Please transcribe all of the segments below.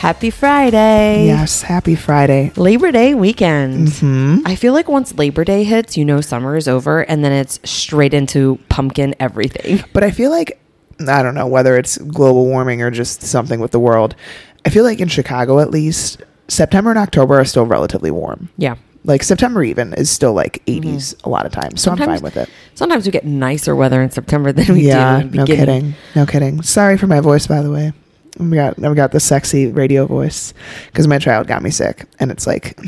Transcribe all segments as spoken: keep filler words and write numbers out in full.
Happy Friday. Yes, happy Friday. Labor Day weekend. Mm-hmm. I feel like once Labor Day hits, you know summer is over, and then it's straight into pumpkin everything. But I feel like, I don't know whether it's global warming or just something with the world, I feel like in Chicago at least, September and October are still relatively warm. Yeah. Like September even is still like eighties mm-hmm. a lot of times. So sometimes, I'm fine with it. Sometimes we get nicer weather in September than we yeah, do in the beginning. Yeah, no kidding. No kidding. Sorry for my voice, by the way. We got we got the sexy radio voice because my child got me sick, and it's like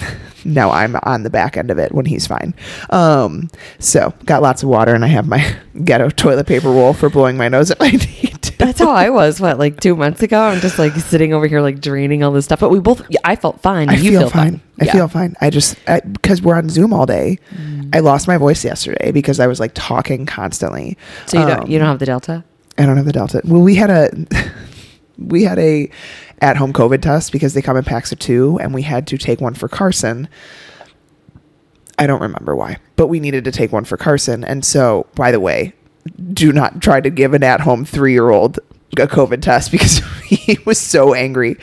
now I'm on the back end of it when he's fine. Um, so got lots of water, and I have my ghetto toilet paper roll for blowing my nose if I need to. That's how I was. What, like two months ago? I'm just like sitting over here, like draining all this stuff. But we both, I felt fine. I you feel, feel fine. fine. I yeah. feel fine. I just because we're on Zoom all day. Mm. I lost my voice yesterday because I was like talking constantly. So you um, don't you don't have the Delta? I don't have the Delta. Well, we had a. We had a at-home COVID test because they come in packs of two, and we had to take one for Carson. I don't remember why, but we needed to take one for Carson. And so, by the way, do not try to give an at-home three-year-old a COVID test because he was so angry.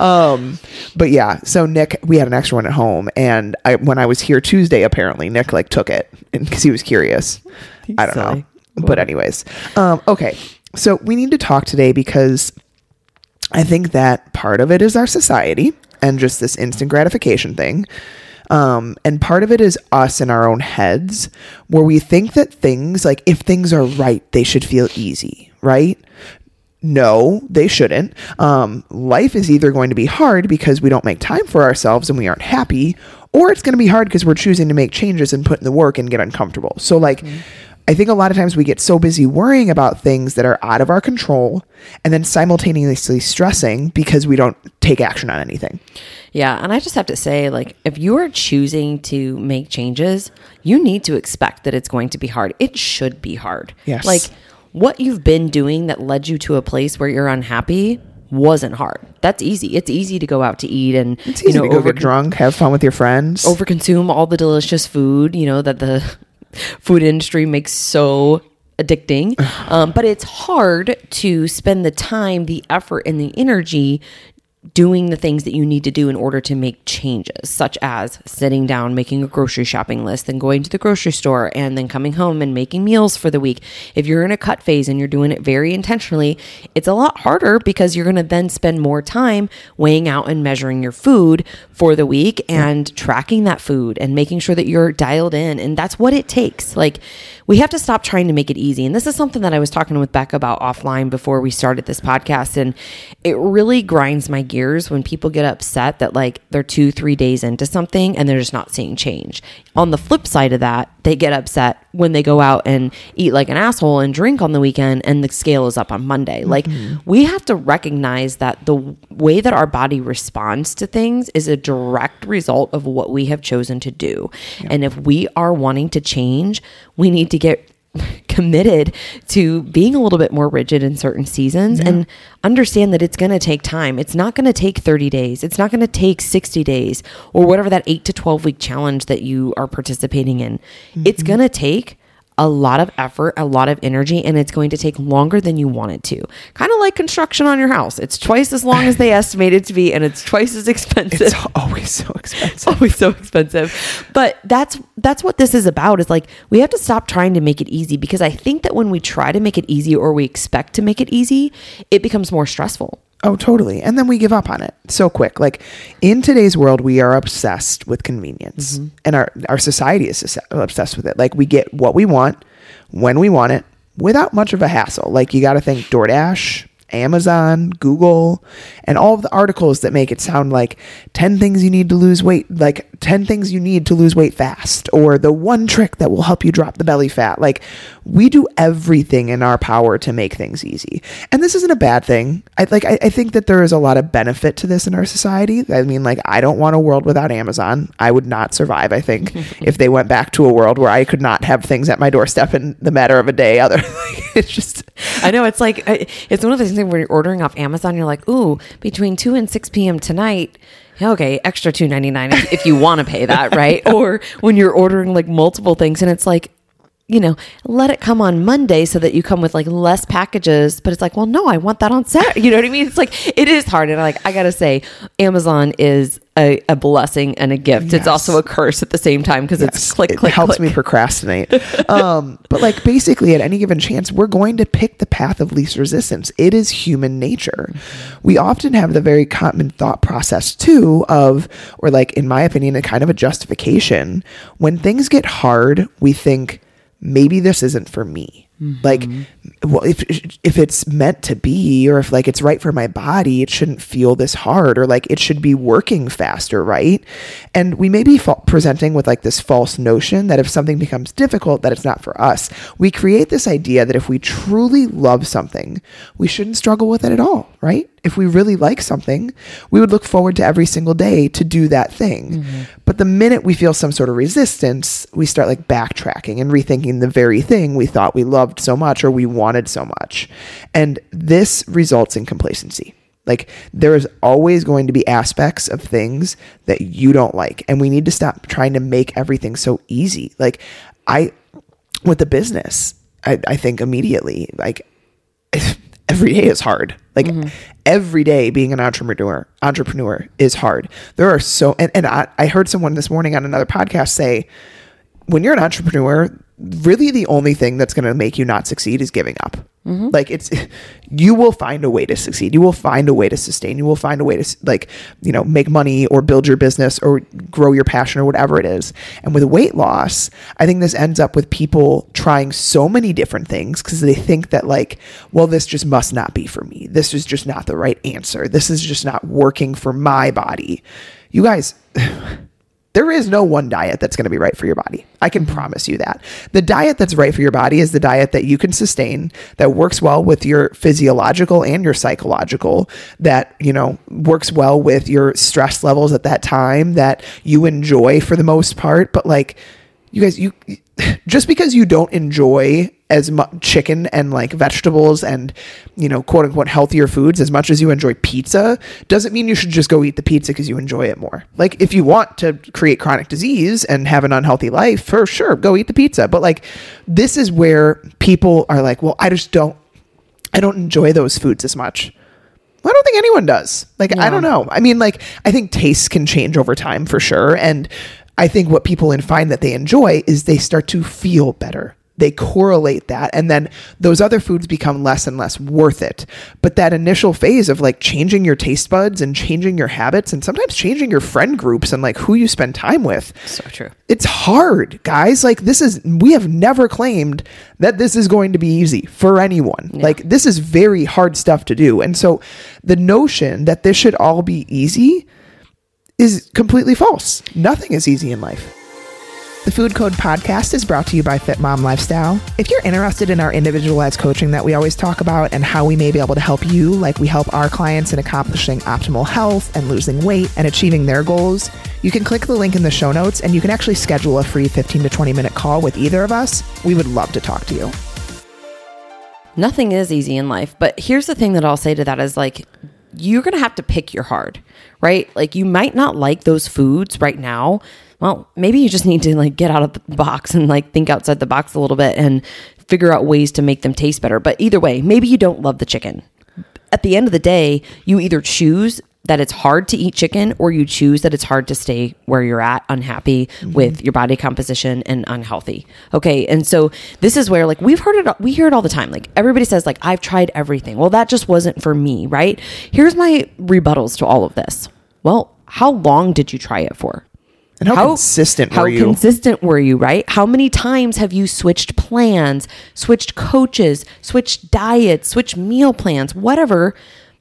Um, but yeah, so Nick, we had an extra one at home. And I, when I was here Tuesday, apparently, Nick like took it because he was curious. He's I don't silly. know. Cool. But anyways, um, okay. So we need to talk today because I think that part of it is our society and just this instant gratification thing. Um, and part of it is us in our own heads where we think that things, like if things are right, they should feel easy, right? No, they shouldn't. Um, life is either going to be hard because we don't make time for ourselves and we aren't happy, or it's going to be hard because we're choosing to make changes and put in the work and get uncomfortable. So like, mm-hmm. I think a lot of times we get so busy worrying about things that are out of our control and then simultaneously stressing because we don't take action on anything. Yeah. And I just have to say, like, if you are choosing to make changes, you need to expect that it's going to be hard. It should be hard. Yes. Like what you've been doing that led you to a place where you're unhappy wasn't hard. That's easy. It's easy to go out to eat and it's easy you know, to go over- get drunk, have fun with your friends, overconsume all the delicious food, you know, that the food industry makes so addicting, um, but it's hard to spend the time, the effort, and the energy doing the things that you need to do in order to make changes, such as sitting down, making a grocery shopping list, then going to the grocery store, and then coming home and making meals for the week. If you're in a cut phase and you're doing it very intentionally, it's a lot harder because you're going to then spend more time weighing out and measuring your food for the week and yeah. tracking that food and making sure that you're dialed in. And that's what it takes. Like, we have to stop trying to make it easy. And this is something that I was talking with Becca about offline before we started this podcast. And it really grinds my gears when people get upset that like they're two, three days into something and they're just not seeing change. On the flip side of that, they get upset when they go out and eat like an asshole and drink on the weekend and the scale is up on Monday. Mm-hmm. Like we have to recognize that the way that our body responds to things is a direct result of what we have chosen to do. Yeah. And if we are wanting to change, we need to get committed to being a little bit more rigid in certain seasons yeah. and understand that it's going to take time. It's not going to take thirty days. It's not going to take sixty days or whatever that eight to twelve week challenge that you are participating in. Mm-hmm. It's going to take a lot of effort, a lot of energy, and it's going to take longer than you want it to. Kind of like construction on your house. It's twice as long as they estimated to be, and it's twice as expensive. It's always so expensive. It's always so expensive. But that's that's what this is about. Is like we have to stop trying to make it easy because I think that when we try to make it easy or we expect to make it easy, it becomes more stressful. Oh, totally. And then we give up on it so quick. Like in today's world, we are obsessed with convenience mm-hmm. and our, our society is obsessed with it. Like we get what we want when we want it without much of a hassle. Like you got to think DoorDash, Amazon, Google, and all of the articles that make it sound like ten things you need to lose weight, like ten things you need to lose weight fast, or the one trick that will help you drop the belly fat. Like, we do everything in our power to make things easy. And this isn't a bad thing. I like, I, I think that there is a lot of benefit to this in our society. I mean, like, I don't want a world without Amazon. I would not survive, I think, if they went back to a world where I could not have things at my doorstep in the matter of a day. Other, it's just, I know, it's like, it's one of those things where you're ordering off Amazon, you're like, ooh, between two and six p.m. tonight, okay, extra two ninety-nine if, if you want to pay that, right? Or when you're ordering like multiple things and it's like, you know, let it come on Monday so that you come with like less packages, but it's like, well, no, I want that on Saturday. You know what I mean? It's like, it is hard. And like, I got to say, Amazon is a, a blessing and a gift. Yes. It's also a curse at the same time because yes. it's click, click, click. It helps click. me procrastinate. um, but like basically at any given chance, we're going to pick the path of least resistance. It is human nature. Mm-hmm. We often have the very common thought process too of, or like in my opinion, a kind of a justification. When things get hard, we think, maybe this isn't for me. Mm-hmm. Like, well, if if it's meant to be, or if like it's right for my body, it shouldn't feel this hard, or like it should be working faster, right? And we may be fa- presenting with like this false notion that if something becomes difficult, that it's not for us. We create this idea that if we truly love something, we shouldn't struggle with it at all, right? If we really like something, we would look forward to every single day to do that thing. Mm-hmm. But the minute we feel some sort of resistance, we start like backtracking and rethinking the very thing we thought we loved so much or we wanted so much. And this results in complacency. Like, there is always going to be aspects of things that you don't like. And we need to stop trying to make everything so easy. Like I, with the business, I, I think immediately, like every day is hard. Like mm-hmm. every day being an entrepreneur entrepreneur is hard. There are so, and, and I, I heard someone this morning on another podcast say, when you're an entrepreneur, really the only thing that's going to make you not succeed is giving up. Mm-hmm. Like it's, you will find a way to succeed. You will find a way to sustain. You will find a way to like, you know, make money or build your business or grow your passion or whatever it is. And with weight loss, I think this ends up with people trying so many different things because they think that like, well, this just must not be for me. This is just not the right answer. This is just not working for my body. You guys... There is no one diet that's going to be right for your body. I can promise you that. The diet that's right for your body is the diet that you can sustain, that works well with your physiological and your psychological, that, you know, works well with your stress levels at that time, that you enjoy for the most part. But like, you guys, you just because you don't enjoy as much chicken and like vegetables and, you know, quote unquote healthier foods as much as you enjoy pizza doesn't mean you should just go eat the pizza because you enjoy it more. Like, if you want to create chronic disease and have an unhealthy life, for sure, go eat the pizza. But like, this is where people are like, well, I just don't, I don't enjoy those foods as much. I don't think anyone does. Like, yeah. I don't know. I mean, like, I think tastes can change over time for sure. And I think what people find that they enjoy is they start to feel better. They correlate that. And then those other foods become less and less worth it. But that initial phase of like changing your taste buds and changing your habits and sometimes changing your friend groups and like who you spend time with. So true. It's hard, guys. Like, this is, we have never claimed that this is going to be easy for anyone. Yeah. Like, this is very hard stuff to do. And so the notion that this should all be easy is completely false. Nothing is easy in life. The Food Code podcast is brought to you by Fit Mom Lifestyle. If you're interested in our individualized coaching that we always talk about and how we may be able to help you, like we help our clients in accomplishing optimal health and losing weight and achieving their goals, you can click the link in the show notes and you can actually schedule a free fifteen to twenty minute call with either of us. We would love to talk to you. Nothing is easy in life, but here's the thing that I'll say to that is like, you're going to have to pick your hard, right? Like, you might not like those foods right now. Well, maybe you just need to like get out of the box and like think outside the box a little bit and figure out ways to make them taste better. But either way, maybe you don't love the chicken. At the end of the day, you either choose that it's hard to eat chicken or you choose that it's hard to stay where you're at, unhappy mm-hmm. with your body composition and unhealthy. Okay. And so this is where like we've heard it, we hear it all the time. Like, everybody says like, I've tried everything. Well, that just wasn't for me, right? Here's my rebuttals to all of this. Well, how long did you try it for? And how, how consistent were how you? How consistent were you, right? How many times have you switched plans, switched coaches, switched diets, switched meal plans, whatever,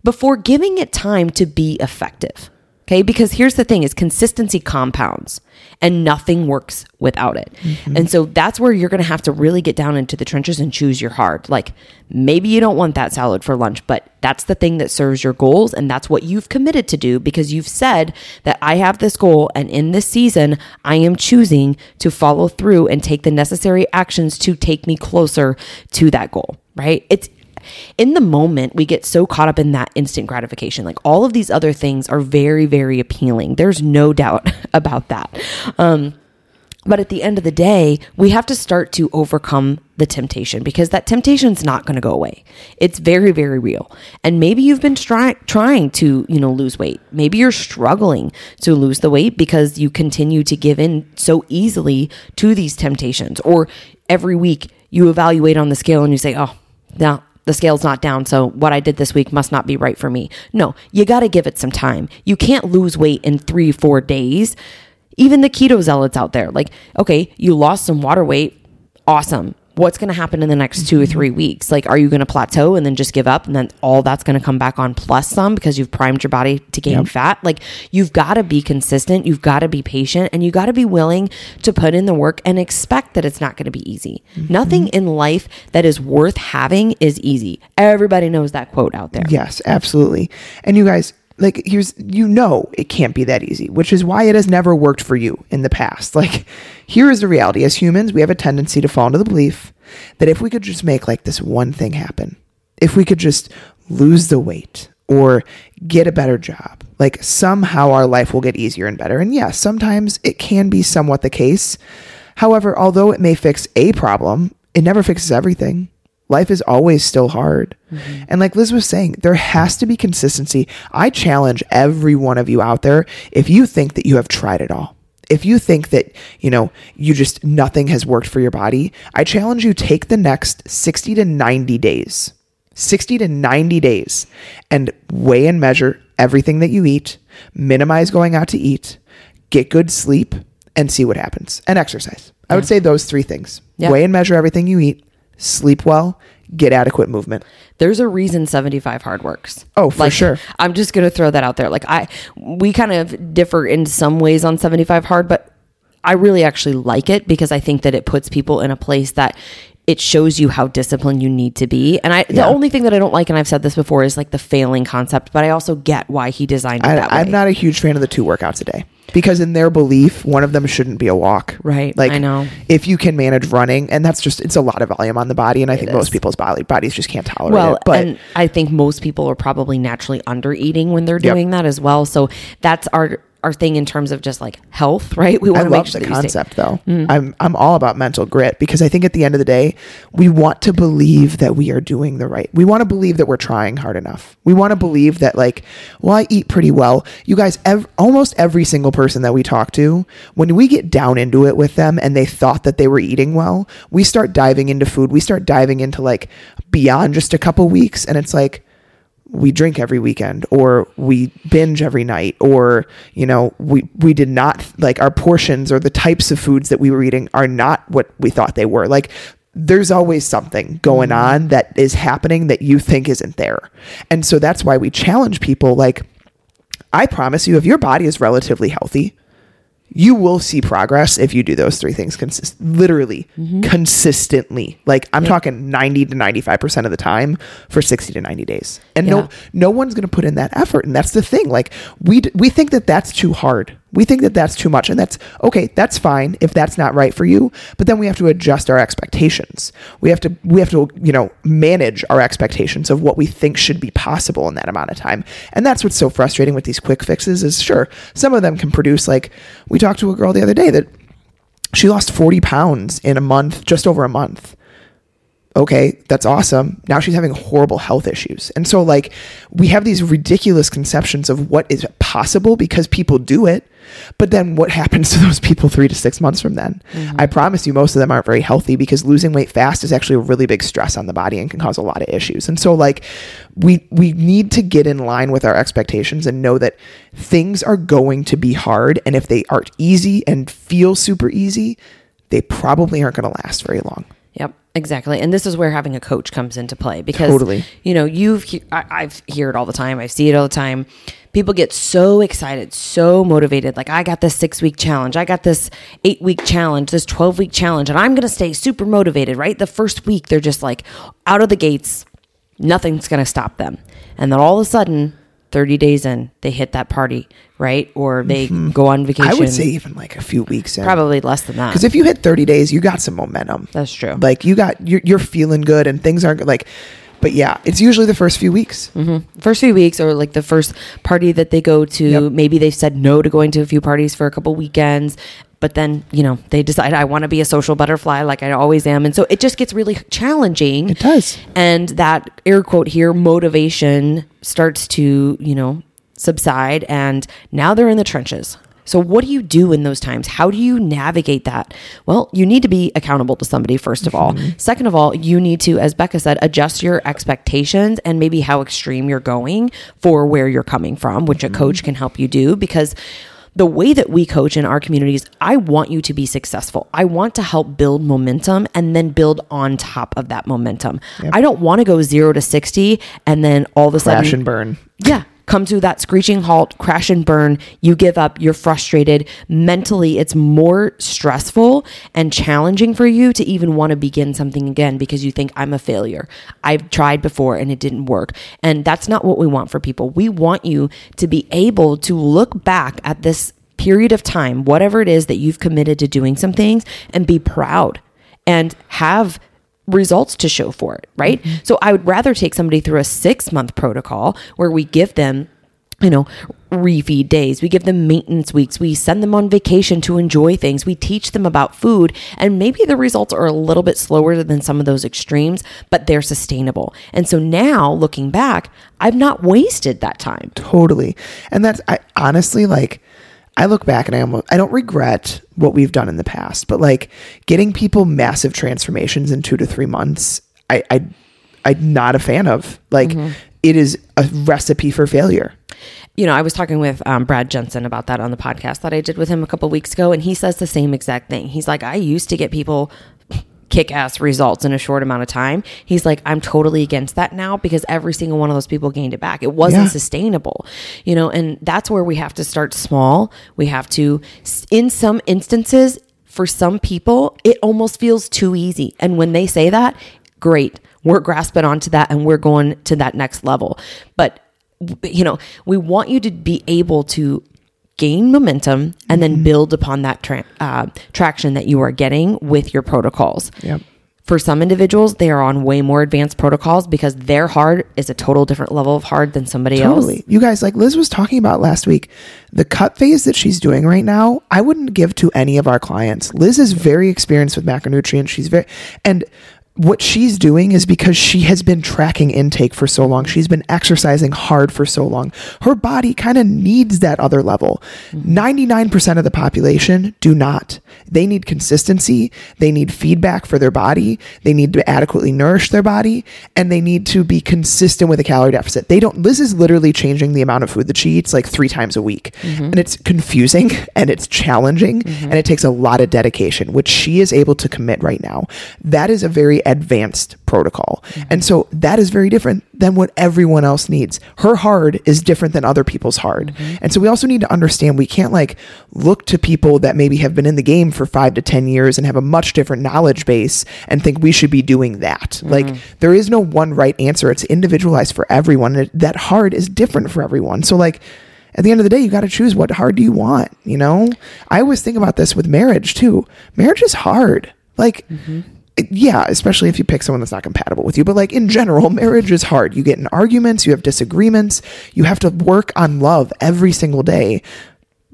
before giving it time to be effective? Okay, because here's the thing is consistency compounds and nothing works without it. Mm-hmm. And so that's where you're going to have to really get down into the trenches and choose your hard. Like maybe you don't want that salad for lunch, but that's the thing that serves your goals. And that's what you've committed to do because you've said that I have this goal and in this season, I am choosing to follow through and take the necessary actions to take me closer to that goal, right? It's in the moment, we get so caught up in that instant gratification. Like all of these other things are very, very appealing. There's no doubt about that. Um, but at the end of the day, we have to start to overcome the temptation because that temptation is not going to go away. It's very, very real. And maybe you've been try- trying to, you know, lose weight. Maybe you're struggling to lose the weight because you continue to give in so easily to these temptations. Or every week you evaluate on the scale and you say, oh, no. The scale's not down, so what I did this week must not be right for me. No, you got to give it some time. You can't lose weight in three, four days. Even the keto zealots out there, like, okay, you lost some water weight. Awesome. What's going to happen in the next two or three weeks? Like, are you going to plateau and then just give up? And then all that's going to come back on plus some because you've primed your body to gain yep. fat. Like, you've got to be consistent. You've got to be patient and you got to be willing to put in the work and expect that it's not going to be easy. Mm-hmm. Nothing in life that is worth having is easy. Everybody knows that quote out there. Yes, absolutely. And you guys, like, here's, you know, it can't be that easy, which is why it has never worked for you in the past. Like, here is the reality. As humans, we have a tendency to fall into the belief that if we could just make like this one thing happen, if we could just lose the weight or get a better job, like somehow our life will get easier and better. And yes, yeah, sometimes it can be somewhat the case. However, although it may fix a problem, it never fixes everything. Life is always still hard. Mm-hmm. And like Liz was saying, there has to be consistency. I challenge every one of you out there, if you think that you have tried it all, if you think that, you know, you just, nothing has worked for your body, I challenge you, take the next sixty to ninety days, sixty to ninety days and weigh and measure everything that you eat, minimize going out to eat, get good sleep and see what happens and exercise. Yeah. I would say those three things, yeah. Weigh and measure everything you eat, sleep well, get adequate movement. There's a reason seventy-five hard works. Oh, for like, sure. I'm just going to throw that out there. Like I, we kind of differ in some ways on seventy-five hard, but I really actually like it because I think that it puts people in a place that it shows you how disciplined you need to be. And I, the yeah. only thing that I don't like, and I've said this before, is like the failing concept, but I also get why he designed it I, that way. I'm not a huge fan of the two workouts a day because in their belief, one of them shouldn't be a walk. Right. Like I know if you can manage running and that's just, it's a lot of volume on the body. And I it think is. most people's body bodies just can't tolerate well, it. But and I think most people are probably naturally under eating when they're doing yep. that as well. So that's our, our thing in terms of just like health, right? We want I to love make sure the concept though. Mm. I'm, I'm all about mental grit because I think at the end of the day, we want to believe that we are doing the right. We want to believe that we're trying hard enough. We want to believe that like, well, I eat pretty well. You guys, ev- almost every single person that we talk to, when we get down into it with them and they thought that they were eating well, we start diving into food. We start diving into like beyond just a couple weeks. And it's like, we drink every weekend or we binge every night or, you know, we, we did not like our portions or the types of foods that we were eating are not what we thought they were. Like there's always something going on that is happening that you think isn't there. And so that's why we challenge people. Like I promise you, if your body is relatively healthy, you will see progress if you do those three things consist- literally mm-hmm. consistently. Like I'm yep. talking ninety to ninety-five percent of the time for sixty to ninety days. And yeah. no no one's going to put in that effort. And that's the thing. Like we d- we think that that's too hard. We think that that's too much. And that's okay. That's fine if that's not right for you. But then we have to adjust our expectations. We have to, we have to, you know, manage our expectations of what we think should be possible in that amount of time. And that's what's so frustrating with these quick fixes is sure, some of them can produce, like we talked to a girl the other day that she lost forty pounds in a month, just over a month. Okay, that's awesome. Now she's having horrible health issues. And so like we have these ridiculous conceptions of what is possible because people do it. But then what happens to those people three to six months from then? Mm-hmm. I promise you, most of them aren't very healthy, because losing weight fast is actually a really big stress on the body and can cause a lot of issues. And so like we, we need to get in line with our expectations and know that things are going to be hard. And if they aren't easy and feel super easy, they probably aren't going to last very long. Yep, exactly. And this is where having a coach comes into play, because, totally. you know, you've, he- I- I've hear it all the time. I see it all the time. People get so excited, so motivated. Like, I got this six week challenge. I got this eight week challenge, this twelve week challenge, and I'm going to stay super motivated, right? The first week, they're just like out of the gates. Nothing's going to stop them. And then all of a sudden, thirty days in, they hit that party, right? Or they mm-hmm. go on vacation. I would say even like a few weeks in. Probably less than that. Because if you hit thirty days, you got some momentum. That's true. Like you got, you're, you're feeling good and things aren't like, but yeah, it's usually the first few weeks. Mm-hmm. First few weeks or like the first party that they go to. Yep. Maybe they've said no to going to a few parties for a couple weekends. But then, you know, they decide, I want to be a social butterfly like I always am. And so it just gets really challenging. It does. And that air quote here, motivation starts to, you know, subside. And now they're in the trenches. So what do you do in those times? How do you navigate that? Well, you need to be accountable to somebody, first of all. Mm-hmm. Second of all, you need to, as Becca said, adjust your expectations and maybe how extreme you're going for where you're coming from, which mm-hmm. a coach can help you do, because the way that we coach in our communities, I want you to be successful. I want to help build momentum and then build on top of that momentum. Yep. I don't want to go zero to sixty and then all of a sudden crash and burn. Yeah. Come to that screeching halt, crash and burn. You give up, you're frustrated. Mentally, it's more stressful and challenging for you to even want to begin something again, because you think, I'm a failure. I've tried before and it didn't work. And that's not what we want for people. We want you to be able to look back at this period of time, whatever it is that you've committed to doing some things, and be proud and have results to show for it, right? Mm-hmm. So I would rather take somebody through a six month protocol where we give them, you know, refeed days, we give them maintenance weeks, we send them on vacation to enjoy things, we teach them about food, and maybe the results are a little bit slower than some of those extremes, but they're sustainable. And so now looking back, I've not wasted that time. Totally. And that's, I honestly like, I look back and I almost, I don't regret what we've done in the past, but like getting people massive transformations in two to three months, I, I, I'm not a fan of. Like mm-hmm. it is a recipe for failure. You know, I was talking with um, Brad Jensen about that on the podcast that I did with him a couple of weeks ago. And he says the same exact thing. He's like, I used to get people kick-ass results in a short amount of time. He's like, I'm totally against that now, because every single one of those people gained it back. It wasn't yeah. sustainable, you know, and that's where we have to start small. We have to, in some instances, for some people, it almost feels too easy. And when they say that, great, we're grasping onto that and we're going to that next level. But, you know, we want you to be able to gain momentum and then build upon that tra- uh, traction that you are getting with your protocols. Yep. For some individuals, they are on way more advanced protocols because their hard is a total different level of hard than somebody totally. else. You guys, like Liz was talking about last week, the cut phase that she's doing right now, I wouldn't give to any of our clients. Liz is very experienced with macronutrients. She's very, and what she's doing is because she has been tracking intake for so long. She's been exercising hard for so long. Her body kind of needs that other level. ninety-nine percent of the population do not. They need consistency. They need feedback for their body. They need to adequately nourish their body, and they need to be consistent with a calorie deficit. They don't, Liz is literally changing the amount of food that she eats like three times a week. Mm-hmm. And it's confusing and it's challenging mm-hmm. and it takes a lot of dedication, which she is able to commit right now. That is a very advanced protocol. Mm-hmm. And so that is very different than what everyone else needs. Her hard is different than other people's hard. Mm-hmm. And so we also need to understand we can't like look to people that maybe have been in the game for five to ten years and have a much different knowledge base and think we should be doing that. Mm-hmm. Like there is no one right answer. It's individualized for everyone. It, that hard is different for everyone. So like at the end of the day, you got to choose what hard do you want? You know, I always think about this with marriage too. Marriage is hard. Like mm-hmm. Yeah, especially if you pick someone that's not compatible with you. But like in general, marriage is hard. You get in arguments, you have disagreements, you have to work on love every single day.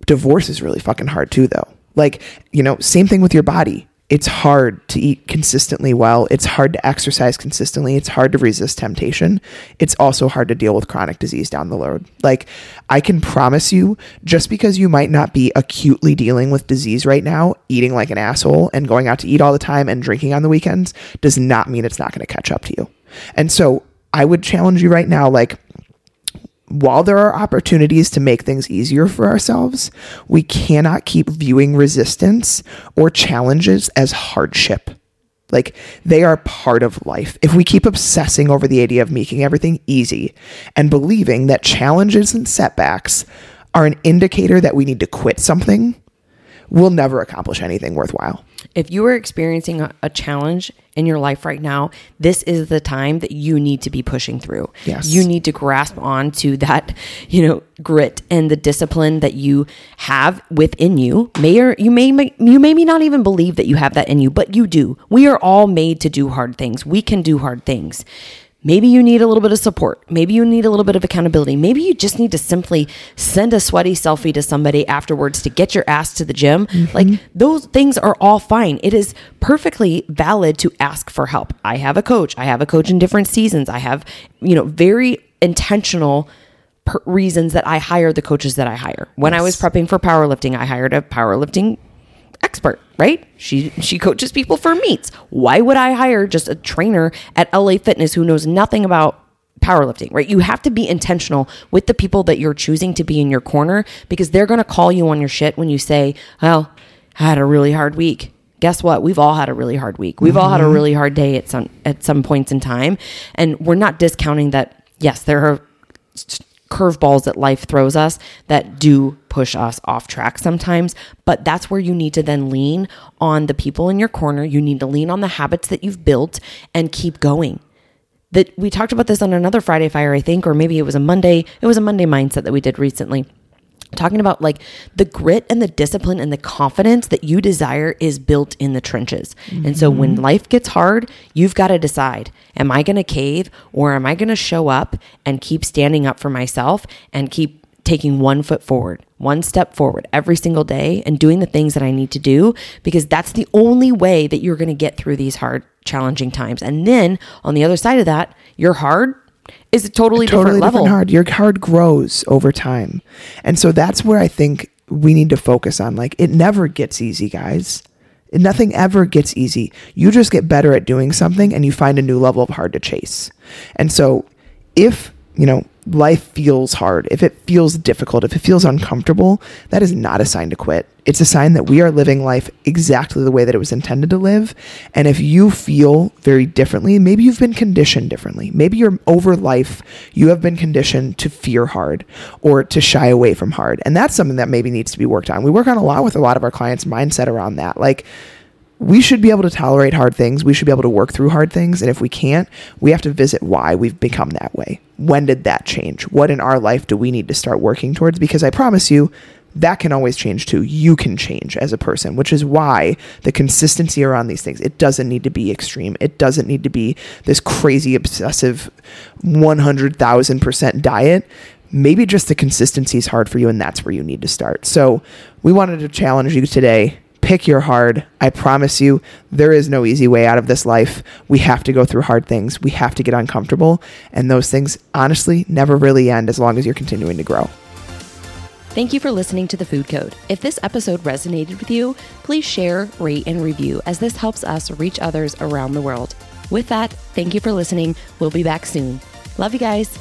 Divorce is really fucking hard too, though. Like, you know, same thing with your body. it's hard to eat consistently well. It's hard to exercise consistently. It's hard to resist temptation. It's also hard to deal with chronic disease down the road. Like, I can promise you, just because you might not be acutely dealing with disease right now, eating like an asshole and going out to eat all the time and drinking on the weekends does not mean it's not going to catch up to you. And so I would challenge you right now, like, while there are opportunities to make things easier for ourselves, we cannot keep viewing resistance or challenges as hardship. Like, they are part of life. If we keep obsessing over the idea of making everything easy and believing that challenges and setbacks are an indicator that we need to quit something, we'll never accomplish anything worthwhile. If you are experiencing a, a challenge in your life right now, this is the time that you need to be pushing through. Yes. You need to grasp on to that, you know, grit and the discipline that you have within you. May or you may you may not even believe that you have that in you, but you do. We are all made to do hard things. We can do hard things. Maybe you need a little bit of support. Maybe you need a little bit of accountability. Maybe you just need to simply send a sweaty selfie to somebody afterwards to get your ass to the gym. Mm-hmm. Like, those things are all fine. It is perfectly valid to ask for help. I have a coach. I have a coach in different seasons. I have, you know, very intentional per- reasons that I hire the coaches that I hire. When yes. I was prepping for powerlifting, I hired a powerlifting expert, right? She she coaches people for meets. Why would I hire just a trainer at L A Fitness who knows nothing about powerlifting, right? You have to be intentional with the people that you're choosing to be in your corner, because they're going to call you on your shit when you say, well, I had a really hard week. Guess what? We've all had a really hard week. We've mm-hmm. all had a really hard day at some at some points in time. And we're not discounting that, yes, there are curveballs that life throws us that do push us off track sometimes, but that's where you need to then lean on the people in your corner. You need to lean on the habits that you've built and keep going. That we talked about this on another Friday Fire, I think, or maybe it was a Monday. It was a Monday mindset that we did recently, talking about like the grit and the discipline and the confidence that you desire is built in the trenches. Mm-hmm. And so when life gets hard, you've got to decide, am I going to cave, or am I going to show up and keep standing up for myself and keep taking one foot forward, one step forward every single day and doing the things that I need to do, because that's the only way that you're going to get through these hard, challenging times. And then on the other side of that, you're hard is a totally, a totally different level. Different hard. Your hard grows over time. And so that's where I think we need to focus on. Like, it never gets easy, guys. Nothing ever gets easy. You just get better at doing something and you find a new level of hard to chase. And so if, you know, life feels hard, if it feels difficult, if it feels uncomfortable, that is not a sign to quit. It's a sign that we are living life exactly the way that it was intended to live. And if you feel very differently, maybe you've been conditioned differently. Maybe you're over life, you have been conditioned to fear hard or to shy away from hard. And that's something that maybe needs to be worked on. We work on a lot with a lot of our clients' mindset around that. Like, we should be able to tolerate hard things. We should be able to work through hard things. And if we can't, we have to visit why we've become that way. When did that change? What in our life do we need to start working towards? Because I promise you, that can always change too. You can change as a person, which is why the consistency around these things, it doesn't need to be extreme. It doesn't need to be this crazy, obsessive one hundred thousand percent diet. Maybe just the consistency is hard for you, and that's where you need to start. So we wanted to challenge you today. Pick your hard. I promise you, there is no easy way out of this life. We have to go through hard things. We have to get uncomfortable. And those things, honestly, never really end as long as you're continuing to grow. Thank you for listening to The Food Code. If this episode resonated with you, please share, rate, and review, as this helps us reach others around the world. With that, thank you for listening. We'll be back soon. Love you guys.